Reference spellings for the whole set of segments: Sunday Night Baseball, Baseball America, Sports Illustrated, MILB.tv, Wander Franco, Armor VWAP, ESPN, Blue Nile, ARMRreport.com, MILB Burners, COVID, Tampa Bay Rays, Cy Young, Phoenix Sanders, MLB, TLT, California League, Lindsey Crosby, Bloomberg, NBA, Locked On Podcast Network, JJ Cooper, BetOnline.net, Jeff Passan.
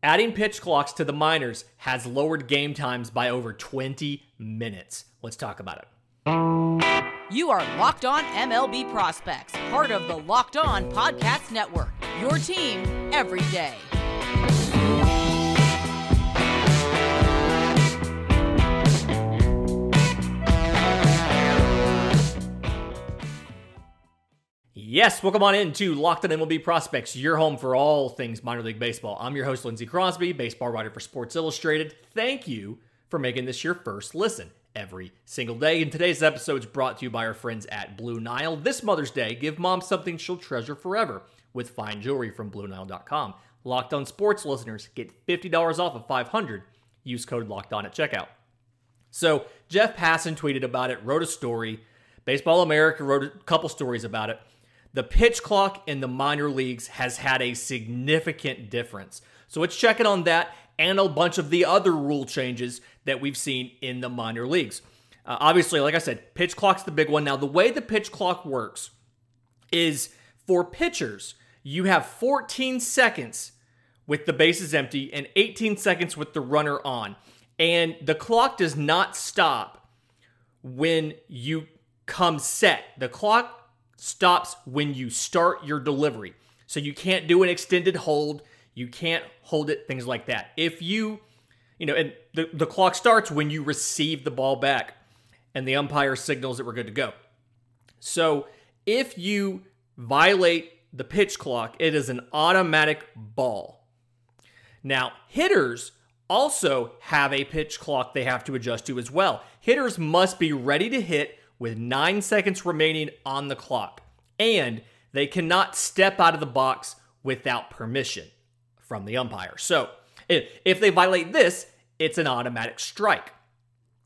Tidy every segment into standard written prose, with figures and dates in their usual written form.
Adding pitch clocks to the minors has lowered game times by over 20 minutes. Let's talk about it. You are Locked On MLB Prospects, part of the Locked On Podcast Network, your team every day. Yes, welcome on in to Locked On MLB Prospects, your home for all things minor league baseball. I'm your host, Lindsey Crosby, baseball writer for Sports Illustrated. Thank you for making this your first listen every single day. And today's episode is brought to you by our friends at Blue Nile. This Mother's Day, give mom something she'll treasure forever with fine jewelry from BlueNile.com. Locked On Sports listeners get $50 off of $500. Use code Locked On at checkout. So Jeff Passan tweeted about it, wrote a story. Baseball America wrote a couple stories about it. The pitch clock in the minor leagues has had a significant difference. So let's check in on that and a bunch of the other rule changes that we've seen in the minor leagues. Obviously, like I said, pitch clock's the big one. Now, the way the pitch clock works is for pitchers, you have 14 seconds with the bases empty and 18 seconds with the runner on. And the clock does not stop when you come set. The clock stops when you start your delivery. So you can't do an extended hold. You can't hold it, things like that. If the clock starts when you receive the ball back and the umpire signals that we're good to go. So if you violate the pitch clock, it is an automatic ball. Now, hitters also have a pitch clock they have to adjust to as well. Hitters must be ready to hit with 9 seconds remaining on the clock, and they cannot step out of the box without permission from the umpire. So if they violate this, it's an automatic strike.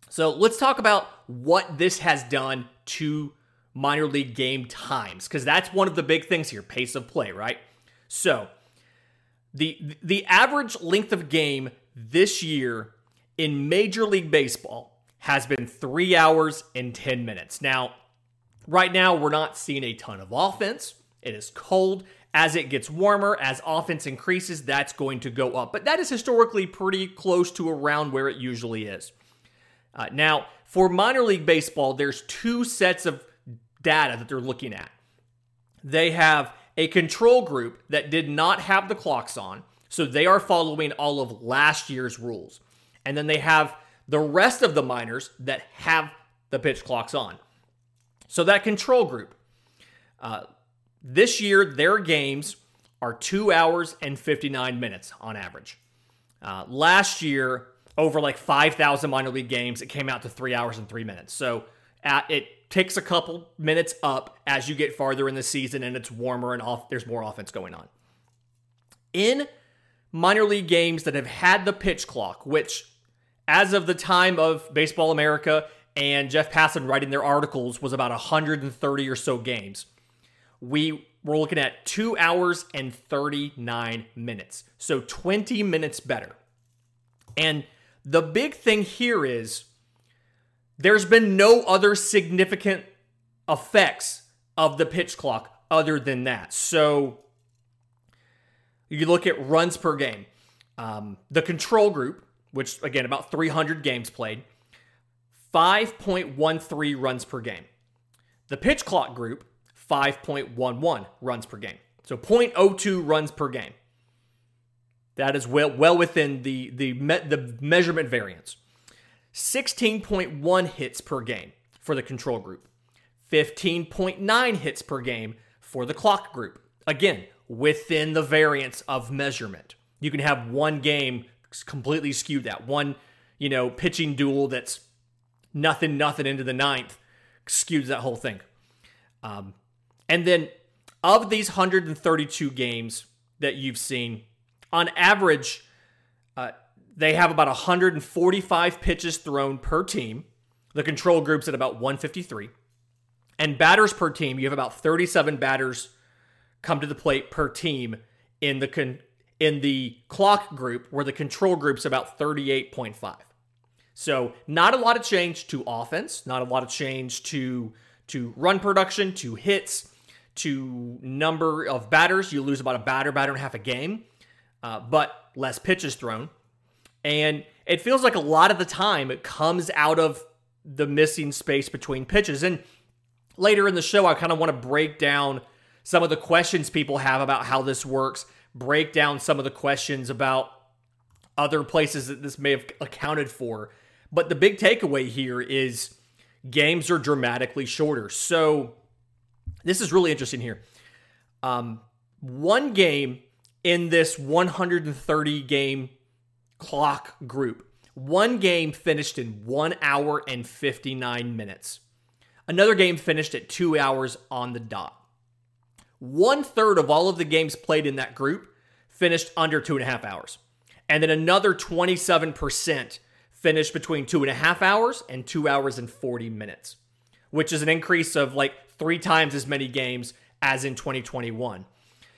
So let's talk about what this has done to minor league game times, because that's one of the big things here, pace of play, right? So the average length of game this year in Major League Baseball has been 3 hours and 10 minutes. Now, right now, we're not seeing a ton of offense. It is cold. As it gets warmer, as offense increases, that's going to go up. But that is historically pretty close to around where it usually is. Now, for minor league baseball, there's two sets of data that they're looking at. They have a control group that did not have the clocks on, so they are following all of last year's rules. And then they have the rest of the minors that have the pitch clocks on. So that control group, this year, their games are 2 hours and 59 minutes on average. Last year, over like 5,000 minor league games, it came out to 3 hours and 3 minutes. So it takes a couple minutes up as you get farther in the season and it's warmer and there's more offense going on. In minor league games that have had the pitch clock, which as of the time of Baseball America and Jeff Passan writing their articles was about 130 or so games, we were looking at 2 hours and 39 minutes. So 20 minutes better. And the big thing here is there's been no other significant effects of the pitch clock other than that. So you look at runs per game. The control group, which, again, about 300 games played, 5.13 runs per game. The pitch clock group, 5.11 runs per game. So 0.02 runs per game. That is well within the measurement variance. 16.1 hits per game for the control group. 15.9 hits per game for the clock group. Again, within the variance of measurement. You can have one game completely skewed, that one, pitching duel that's nothing into the ninth skews that whole thing. And then of these 132 games that you've seen, on average, they have about 145 pitches thrown per team. The control group's at about 153. And batters per team, you have about 37 batters come to the plate per team in the in the clock group, where the control group's about 38.5. So not a lot of change to offense, not a lot of change to run production, to hits, to number of batters. You lose about a batter and a half a game. but less pitches thrown. And it feels like a lot of the time it comes out of the missing space between pitches. And later in the show, I kind of want to break down some of the questions people have about how this works, break down some of the questions about other places that this may have accounted for. But the big takeaway here is games are dramatically shorter. So this is really interesting here. One game in this 130-game clock group, one game finished in 1 hour and 59 minutes. Another game finished at 2 hours on the dot. 1/3 of all of the games played in that group finished under 2.5 hours. And then another 27% finished between 2.5 hours and 2 hours and 40 minutes, which is an increase of like 3 times as many games as in 2021.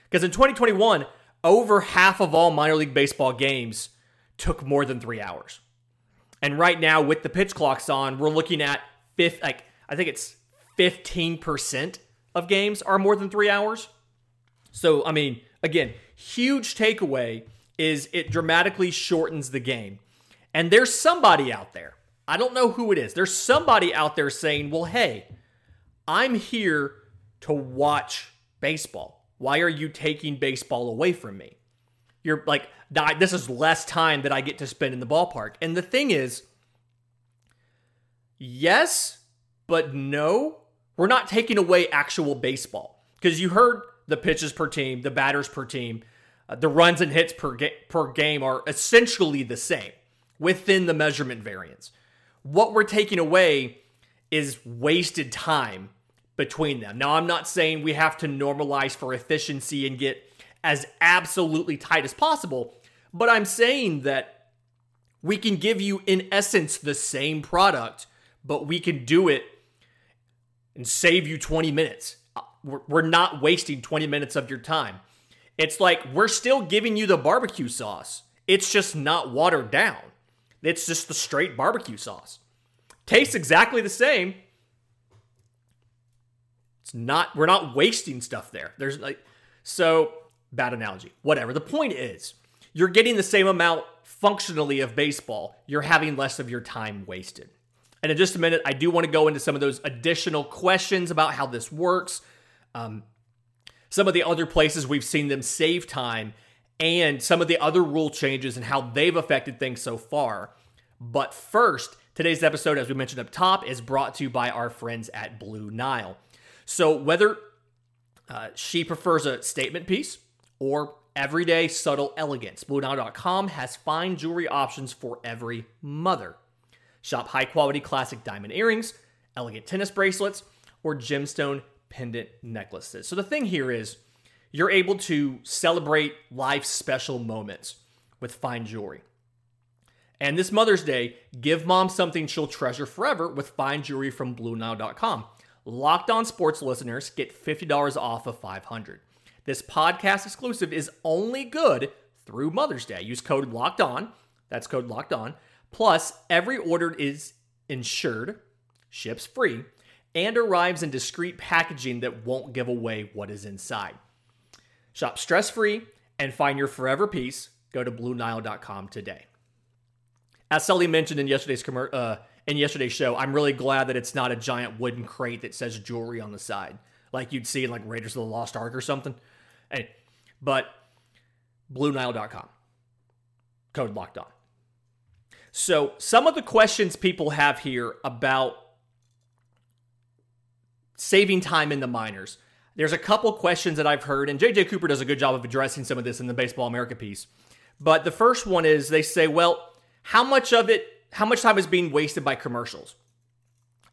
Because in 2021, over half of all minor league baseball games took more than 3 hours. And right now, with the pitch clocks on, we're looking at I think it's 15% of games are more than 3 hours. So, I mean, again, huge takeaway is it dramatically shortens the game. And there's somebody out there, I don't know who it is, there's somebody out there saying, well, hey, I'm here to watch baseball. Why are you taking baseball away from me? You're like, this is less time that I get to spend in the ballpark. And the thing is, yes, but no, we're not taking away actual baseball. Because you heard the pitches per team, the batters per team, the runs and hits per game are essentially the same within the measurement variance. What we're taking away is wasted time between them. Now, I'm not saying we have to normalize for efficiency and get as absolutely tight as possible, but I'm saying that we can give you, in essence, the same product, but we can do it and save you 20 minutes. We're not wasting 20 minutes of your time. It's like we're still giving you the barbecue sauce. It's just not watered down. It's just the straight barbecue sauce. Tastes exactly the same. It's not, we're not wasting stuff there. There's like, so bad analogy, whatever. The point is, you're getting the same amount functionally of baseball. You're having less of your time wasted. And in just a minute, I do want to go into some of those additional questions about how this works. Some of the other places we've seen them save time and some of the other rule changes and how they've affected things so far. But first, today's episode, as we mentioned up top, is brought to you by our friends at Blue Nile. So whether she prefers a statement piece or everyday subtle elegance, BlueNile.com has fine jewelry options for every mother. Shop high-quality classic diamond earrings, elegant tennis bracelets, or gemstone pendant necklaces. So the thing here is you're able to celebrate life's special moments with fine jewelry. And this Mother's Day, give mom something she'll treasure forever with fine jewelry from BlueNile.com. Locked On Sports listeners get $50 off of $500. This podcast exclusive is only good through Mother's Day. Use code Locked On. That's code Locked On. Plus, every order is insured, ships free, and arrives in discreet packaging that won't give away what is inside. Shop stress-free and find your forever piece. Go to BlueNile.com today. As Sully mentioned in yesterday's show, I'm really glad that it's not a giant wooden crate that says jewelry on the side, like you'd see in like Raiders of the Lost Ark or something. Hey, but BlueNile.com. Code Locked On. So some of the questions people have here about saving time in the minors. There's a couple questions that I've heard, and JJ Cooper does a good job of addressing some of this in the Baseball America piece. But the first one is they say, well, how much time is being wasted by commercials?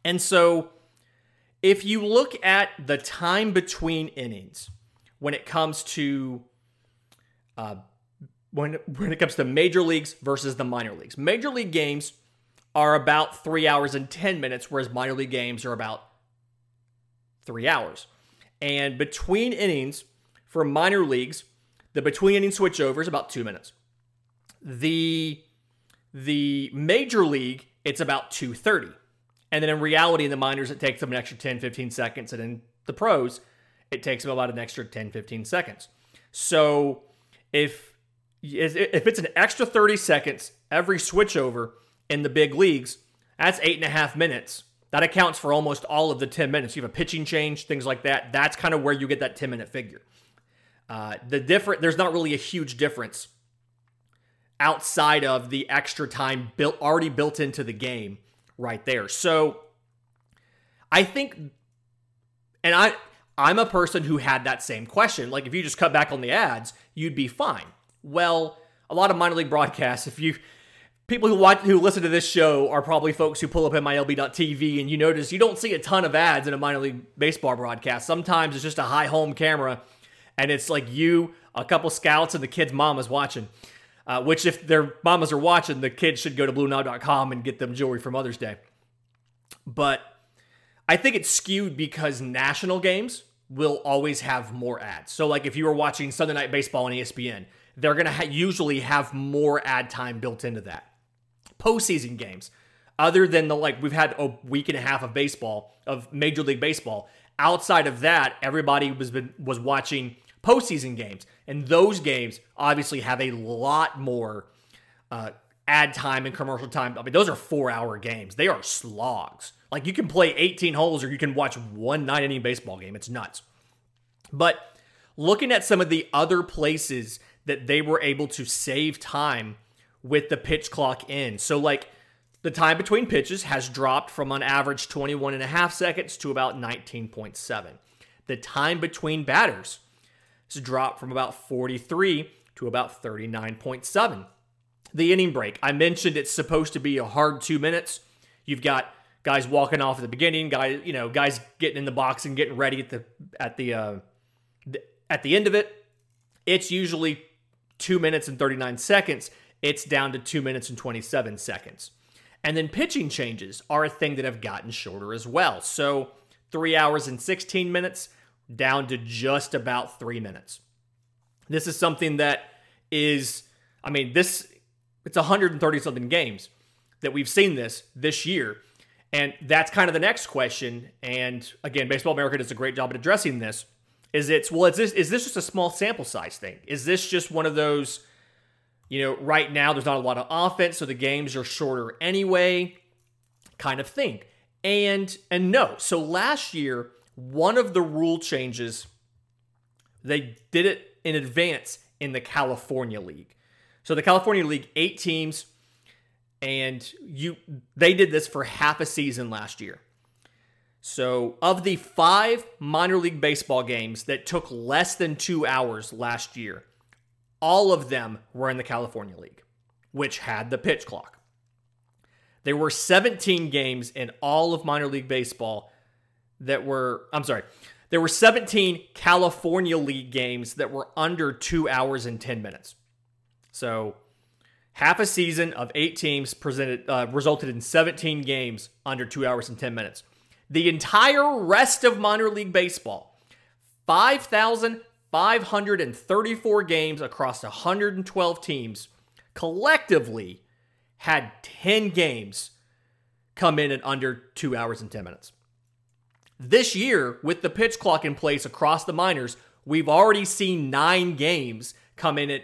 And so if you look at the time between innings when it comes to when it comes to major leagues versus the minor leagues. Major league games are about 3 hours and 10 minutes, whereas minor league games are about 3 hours. And between innings for minor leagues, the between inning switchover is about 2 minutes. The major league, it's about 2:30. And then in reality, in the minors, it takes them an extra 10, 15 seconds. And in the pros, it takes them about an extra 10, 15 seconds. So if if it's an extra 30 seconds every switchover in the big leagues, that's 8.5 minutes. That accounts for almost all of the 10 minutes. You have a pitching change, things like that. That's kind of where you get that 10-minute figure. There's not really a huge difference outside of the extra time already built into the game right there. So I think, and I'm a person who had that same question. Like, if you just cut back on the ads, you'd be fine. Well, a lot of minor league broadcasts, people who listen to this show are probably folks who pull up MILB.tv, and you notice you don't see a ton of ads in a minor league baseball broadcast. Sometimes it's just a high home camera, and it's like you, a couple scouts, and the kid's mama's watching. Which, if their mamas are watching, the kids should go to BlueNile.com and get them jewelry for Mother's Day. But I think it's skewed because national games will always have more ads. So, like, if you were watching Sunday Night Baseball on ESPN, they're going to usually have more ad time built into that. Postseason games, other than we've had a week and a half of baseball, of Major League Baseball. Outside of that, everybody was watching postseason games, and those games obviously have a lot more ad time and commercial time. I mean, those are 4-hour games. They are slogs. Like, you can play 18 holes or you can watch one 9-inning baseball game. It's nuts. But looking at some of the other places that they were able to save time with the pitch clock in. So, like, the time between pitches has dropped from on average 21.5 seconds to about 19.7. The time between batters dropped from about 43 to about 39.7. The inning break. I mentioned it's supposed to be a hard 2 minutes. You've got guys walking off at the beginning, guys getting in the box and getting ready at the end of it. It's usually 2 minutes and 39 seconds. It's down to 2 minutes and 27 seconds. And then pitching changes are a thing that have gotten shorter as well. So 3 hours and 16 minutes down to just about 3 minutes. This is something that is, it's 130-something games that we've seen this year. And that's kind of the next question. And again, Baseball America does a great job at addressing this. Is this just a small sample size thing? Is this just one of those, right now there's not a lot of offense, so the games are shorter anyway kind of thing? And no. So last year, one of the rule changes, they did it in advance in the California League. So the California League, 8 teams, and they did this for half a season last year. So of the 5 minor league baseball games that took less than 2 hours last year, all of them were in the California League, which had the pitch clock. There were 17 games in all of minor league baseball there were 17 California League games that were under 2 hours and 10 minutes. So half a season of 8 teams resulted in 17 games under 2 hours and 10 minutes. The entire rest of minor league baseball, 5,534 games across 112 teams, collectively had 10 games come in at under 2 hours and 10 minutes. This year, with the pitch clock in place across the minors, we've already seen 9 games come in at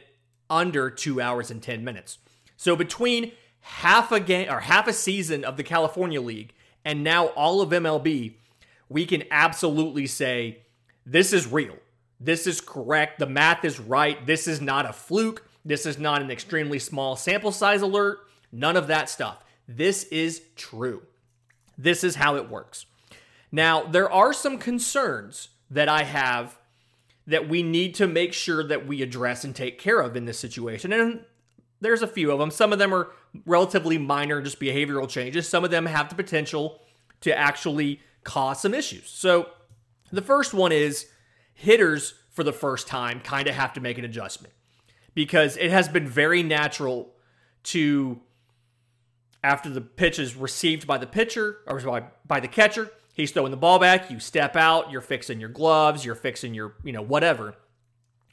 under 2 hours and 10 minutes. So between half a game or half a season of the California League and now all of MLB, we can absolutely say this is real. This is correct. The math is right. This is not a fluke. This is not an extremely small sample size alert. None of that stuff. This is true. This is how it works. Now, there are some concerns that I have that we need to make sure that we address and take care of in this situation. And there's a few of them. Some of them are relatively minor, just behavioral changes. Some of them have the potential to actually cause some issues. So the first one is hitters for the first time kind of have to make an adjustment, because it has been very natural to, after the pitch is received by the pitcher or by the catcher, he's throwing the ball back, you step out, you're fixing your gloves, you're fixing your, whatever.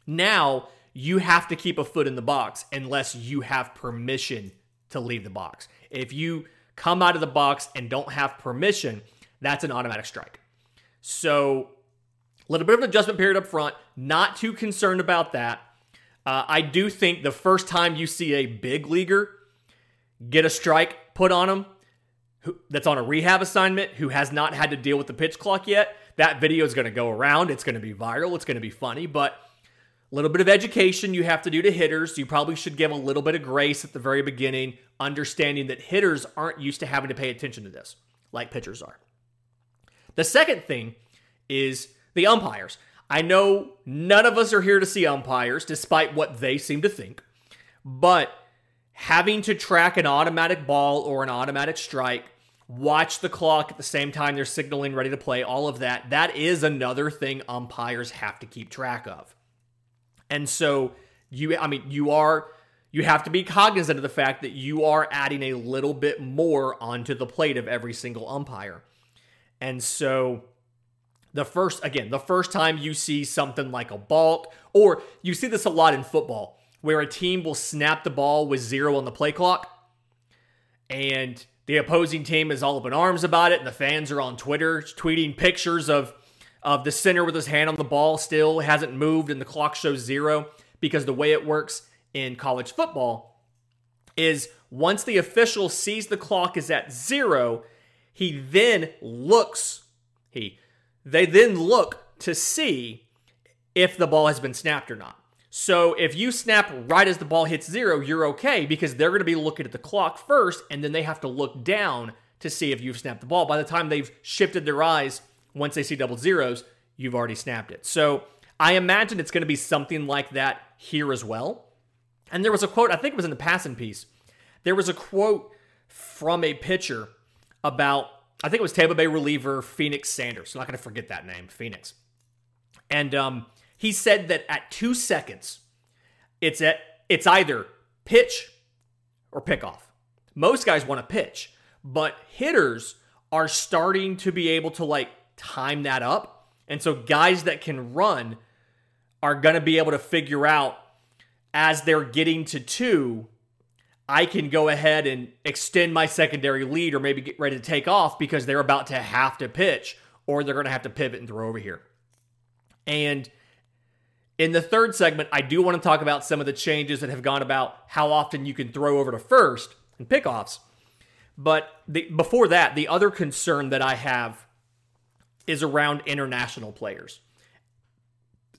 Now, you have to keep a foot in the box unless you have permission to leave the box. If you come out of the box and don't have permission, that's an automatic strike. So, a little bit of an adjustment period up front. Not too concerned about that. I do think the first time you see a big leaguer get a strike put on him that's on a rehab assignment who has not had to deal with the pitch clock yet, that video is going to go around. It's going to be viral. It's going to be funny, but a little bit of education you have to do to hitters. You probably should give a little bit of grace at the very beginning, understanding that hitters aren't used to having to pay attention to this like pitchers are. The second thing is the umpires. I know none of us are here to see umpires, despite what they seem to think, but having to track an automatic ball or an automatic strike, watch the clock at the same time they're signaling ready to play, all of that, that is another thing umpires have to keep track of. And so you have to be cognizant of the fact that you are adding a little bit more onto the plate of every single umpire. And so the first time you see something like a balk, or you see this a lot in football, where a team will snap the ball with 0 on the play clock, and the opposing team is all up in arms about it, and the fans are on Twitter tweeting pictures of the center with his hand on the ball still, hasn't moved, and the clock shows 0, because the way it works in college football is once the official sees the clock is at 0, they then look to see if the ball has been snapped or not. So if you snap right as the ball hits 0, you're okay, because they're going to be looking at the clock first, and then they have to look down to see if you've snapped the ball. By the time they've shifted their eyes, once they see double zeros, you've already snapped it. So I imagine it's going to be something like that here as well. And there was a quote, I think it was in the Passan piece, there was a quote from a pitcher about, I think it was Tampa Bay reliever Phoenix Sanders. I'm not going to forget that name, Phoenix. And he said that at 2 seconds, it's either pitch or pickoff. Most guys want to pitch, but hitters are starting to be able to time that up. And so guys that can run are going to be able to figure out as they're getting to 2, I can go ahead and extend my secondary lead or maybe get ready to take off because they're about to have to pitch or they're going to have to pivot and throw over here. And in the third segment, I do want to talk about some of the changes that have gone about how often you can throw over to first and pickoffs. But before that, the other concern that I have is around international players.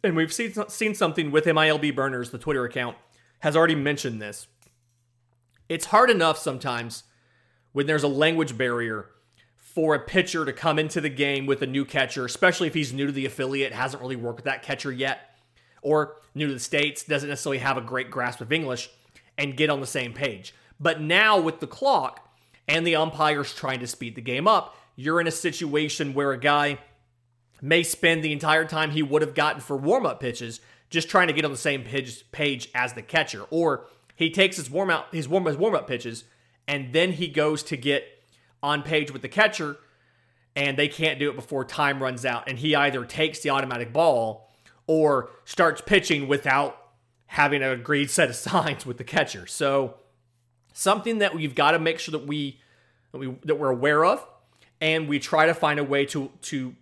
And we've seen something with MILB Burners, the Twitter account, has already mentioned this. It's hard enough sometimes when there's a language barrier for a pitcher to come into the game with a new catcher, especially if he's new to the affiliate, hasn't really worked with that catcher yet, or new to the States, doesn't necessarily have a great grasp of English, and get on the same page. But now with the clock and the umpires trying to speed the game up, you're in a situation where a guy may spend the entire time he would have gotten for warm-up pitches just trying to get on the same page as the catcher, or he takes his warm-up pitches, and then he goes to get on page with the catcher, and they can't do it before time runs out, and he either takes the automatic ball or starts pitching without having an agreed set of signs with the catcher. So something that we've got to make sure that we're aware of, and we try to find a way to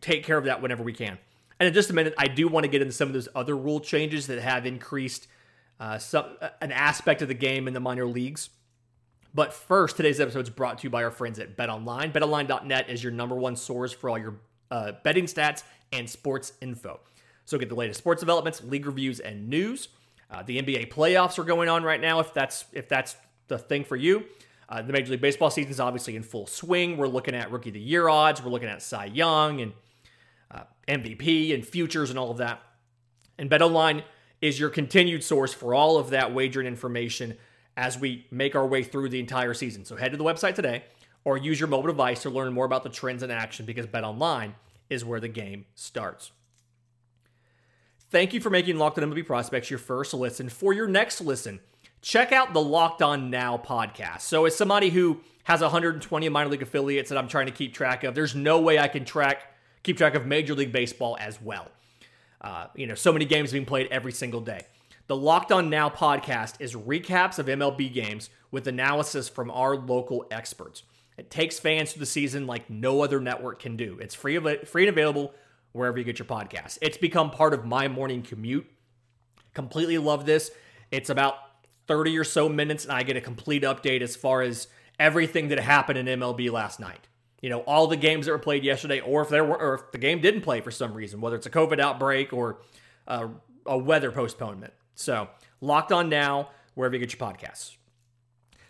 take care of that whenever we can. And in just a minute, I do want to get into some of those other rule changes that have increased an aspect of the game in the minor leagues. But first, today's episode is brought to you by our friends at BetOnline. BetOnline.net is your number one source for all your betting stats and sports info. So get the latest sports developments, league reviews, and news. The NBA playoffs are going on right now, if that's the thing for you. The Major League Baseball season is obviously in full swing. We're looking at Rookie of the Year odds. We're looking at Cy Young and MVP and futures and all of that. And BetOnline is your continued source for all of that wagering information as we make our way through the entire season. So head to the website today or use your mobile device to learn more about the trends in action, because BetOnline is where the game starts. Thank you for making Locked On MLB Prospects your first listen. For your next listen, check out the Locked On Now podcast. So as somebody who has 120 minor league affiliates that I'm trying to keep track of, there's no way I can keep track of Major League Baseball as well. So many games being played every single day. The Locked On Now podcast is recaps of MLB games with analysis from our local experts. It takes fans through the season like no other network can do. It's free and available wherever you get your podcasts. It's become part of my morning commute. Completely love this. It's about 30 or so minutes, and I get a complete update as far as everything that happened in MLB last night. You know, all the games that were played yesterday, or if the game didn't play for some reason, whether it's a COVID outbreak or a weather postponement. So, Locked On Now, wherever you get your podcasts.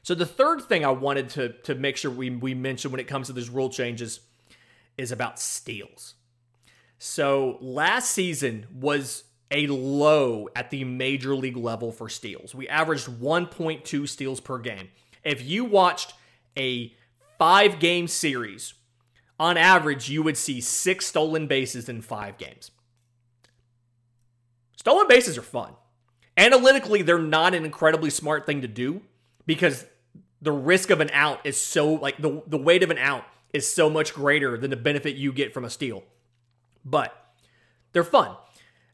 So the third thing I wanted to make sure we mention when it comes to these rule changes is about steals. So last season was a low at the major league level for steals. We averaged 1.2 steals per game. If you watched a 5-game series, on average, you would see 6 stolen bases in 5 games. Stolen bases are fun. Analytically, they're not an incredibly smart thing to do because the risk of an out is so, like, the weight of an out is so much greater than the benefit you get from a steal. But they're fun.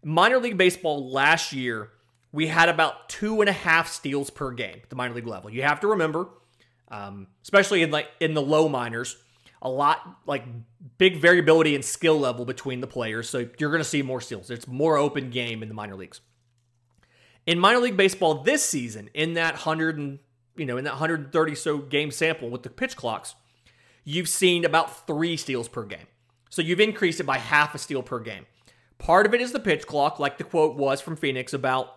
Minor league baseball last year, we had about 2.5 steals per game at the minor league level. You have to remember, especially in the low minors, a lot, like, big variability in skill level between the players. So you're going to see more steals. It's more open game in the minor leagues. In minor league baseball this season, in that 130 so game sample with the pitch clocks, you've seen about 3 steals per game. So you've increased it by 0.5 a steal per game. Part of it is the pitch clock, like the quote was from Phoenix about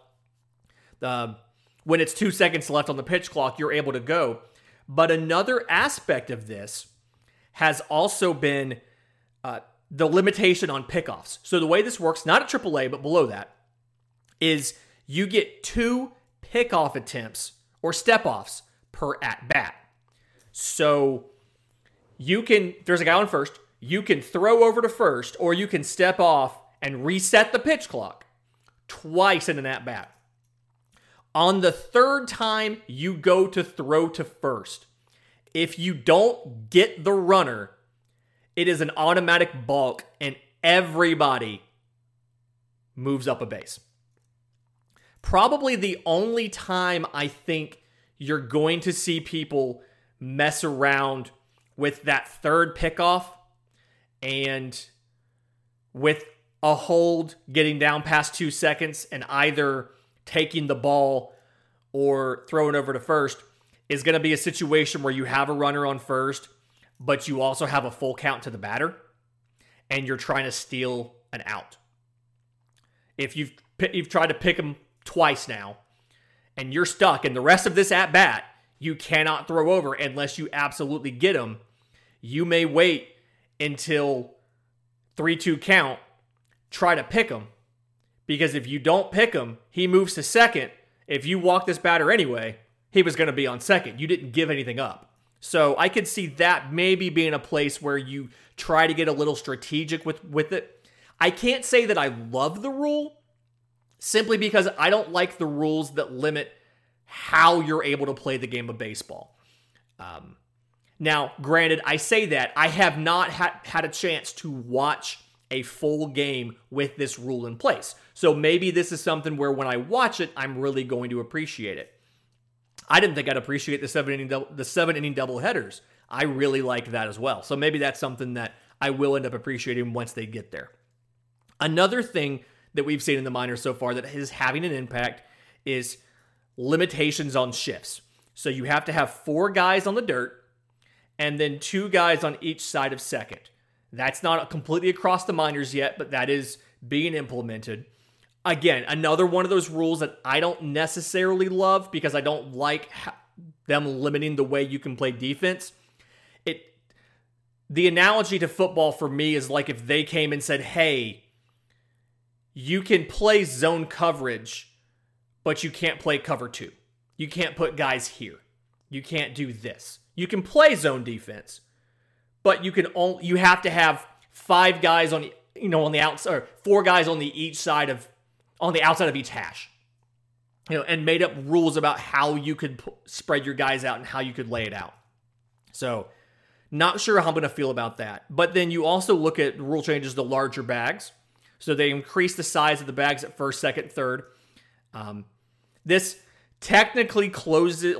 when it's 2 seconds left on the pitch clock, you're able to go. But another aspect of this has also been the limitation on pickoffs. So the way this works, not at AAA, but below that, is you get 2 pickoff attempts or step-offs per at-bat. So there's a guy on first, you can throw over to first, or you can step off and reset the pitch clock twice in an at-bat. On the third time, you go to throw to first. If you don't get the runner, it is an automatic balk, and everybody moves up a base. Probably the only time I think you're going to see people mess around with that third pickoff and with a hold getting down past 2 seconds and either taking the ball or throwing over to first is going to be a situation where you have a runner on first, but you also have a full count to the batter and you're trying to steal an out. If you've tried to pick them twice now, and you're stuck, and the rest of this at-bat, you cannot throw over unless you absolutely get them. You may wait until 3-2 count, try to pick him, because if you don't pick him, he moves to second. If you walk this batter anyway, he was going to be on second. You didn't give anything up. So I could see that maybe being a place where you try to get a little strategic with it. I can't say that I love the rule, simply because I don't like the rules that limit how you're able to play the game of baseball. Now, granted, I say that. I have not had a chance to watch a full game with this rule in place. So maybe this is something where when I watch it, I'm really going to appreciate it. I didn't think I'd appreciate the 7-inning doubleheaders. I really liked that as well. So maybe that's something that I will end up appreciating once they get there. Another thing that we've seen in the minors so far that is having an impact is limitations on shifts. So you have to have 4 guys on the dirt and then 2 guys on each side of second. That's not completely across the minors yet, but that is being implemented. Again, another one of those rules that I don't necessarily love because I don't like them limiting the way you can play defense. The analogy to football for me is like if they came and said, hey, you can play zone coverage, but you can't play cover 2. You can't put guys here. You can't do this. You can play zone defense, but you have to have 5 guys on the outside, or 4 guys on on the outside of each hash. You know, and made up rules about how you could spread your guys out and how you could lay it out. So, not sure how I'm going to feel about that. But then you also look at rule changes to larger bags. So they increased the size of the bags at first, second, third. This technically closes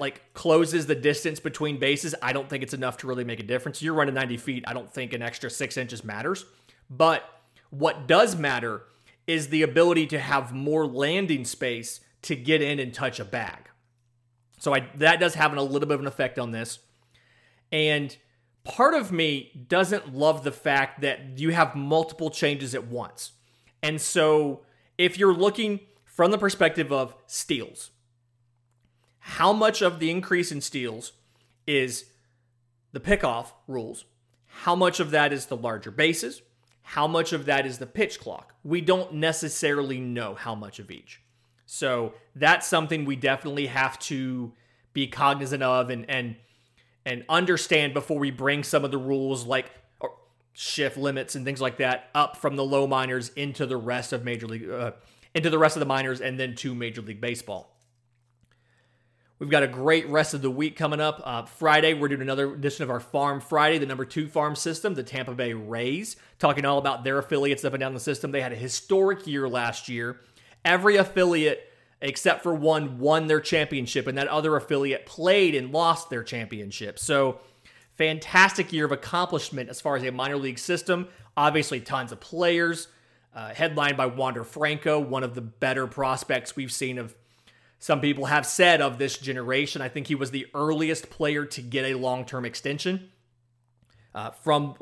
the distance between bases. I don't think it's enough to really make a difference. You're running 90 feet. I don't think an extra 6 inches matters. But what does matter is the ability to have more landing space to get in and touch a bag. So that does have a little bit of an effect on this. And part of me doesn't love the fact that you have multiple changes at once. And so if you're looking from the perspective of steals, how much of the increase in steals is the pickoff rules? How much of that is the larger bases? How much of that is the pitch clock? We don't necessarily know how much of each. So that's something we definitely have to be cognizant of and understand before we bring some of the rules like shift limits and things like that up from the low minors into the rest of the minors and then to Major League Baseball. We've got a great rest of the week coming up. Friday, we're doing another edition of our Farm Friday, the number 2 farm system, the Tampa Bay Rays, talking all about their affiliates up and down the system. They had a historic year last year. Every affiliate except for one won their championship, and that other affiliate played and lost their championship. So fantastic year of accomplishment as far as a minor league system. Obviously, tons of players, headlined by Wander Franco, one of the better prospects we've seen of some people have said of this generation. I think he was the earliest player to get a long-term extension from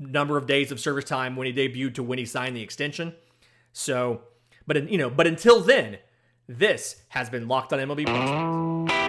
number of days of service time when he debuted to when he signed the extension. So, but until then, this has been Locked on MLB Podcast.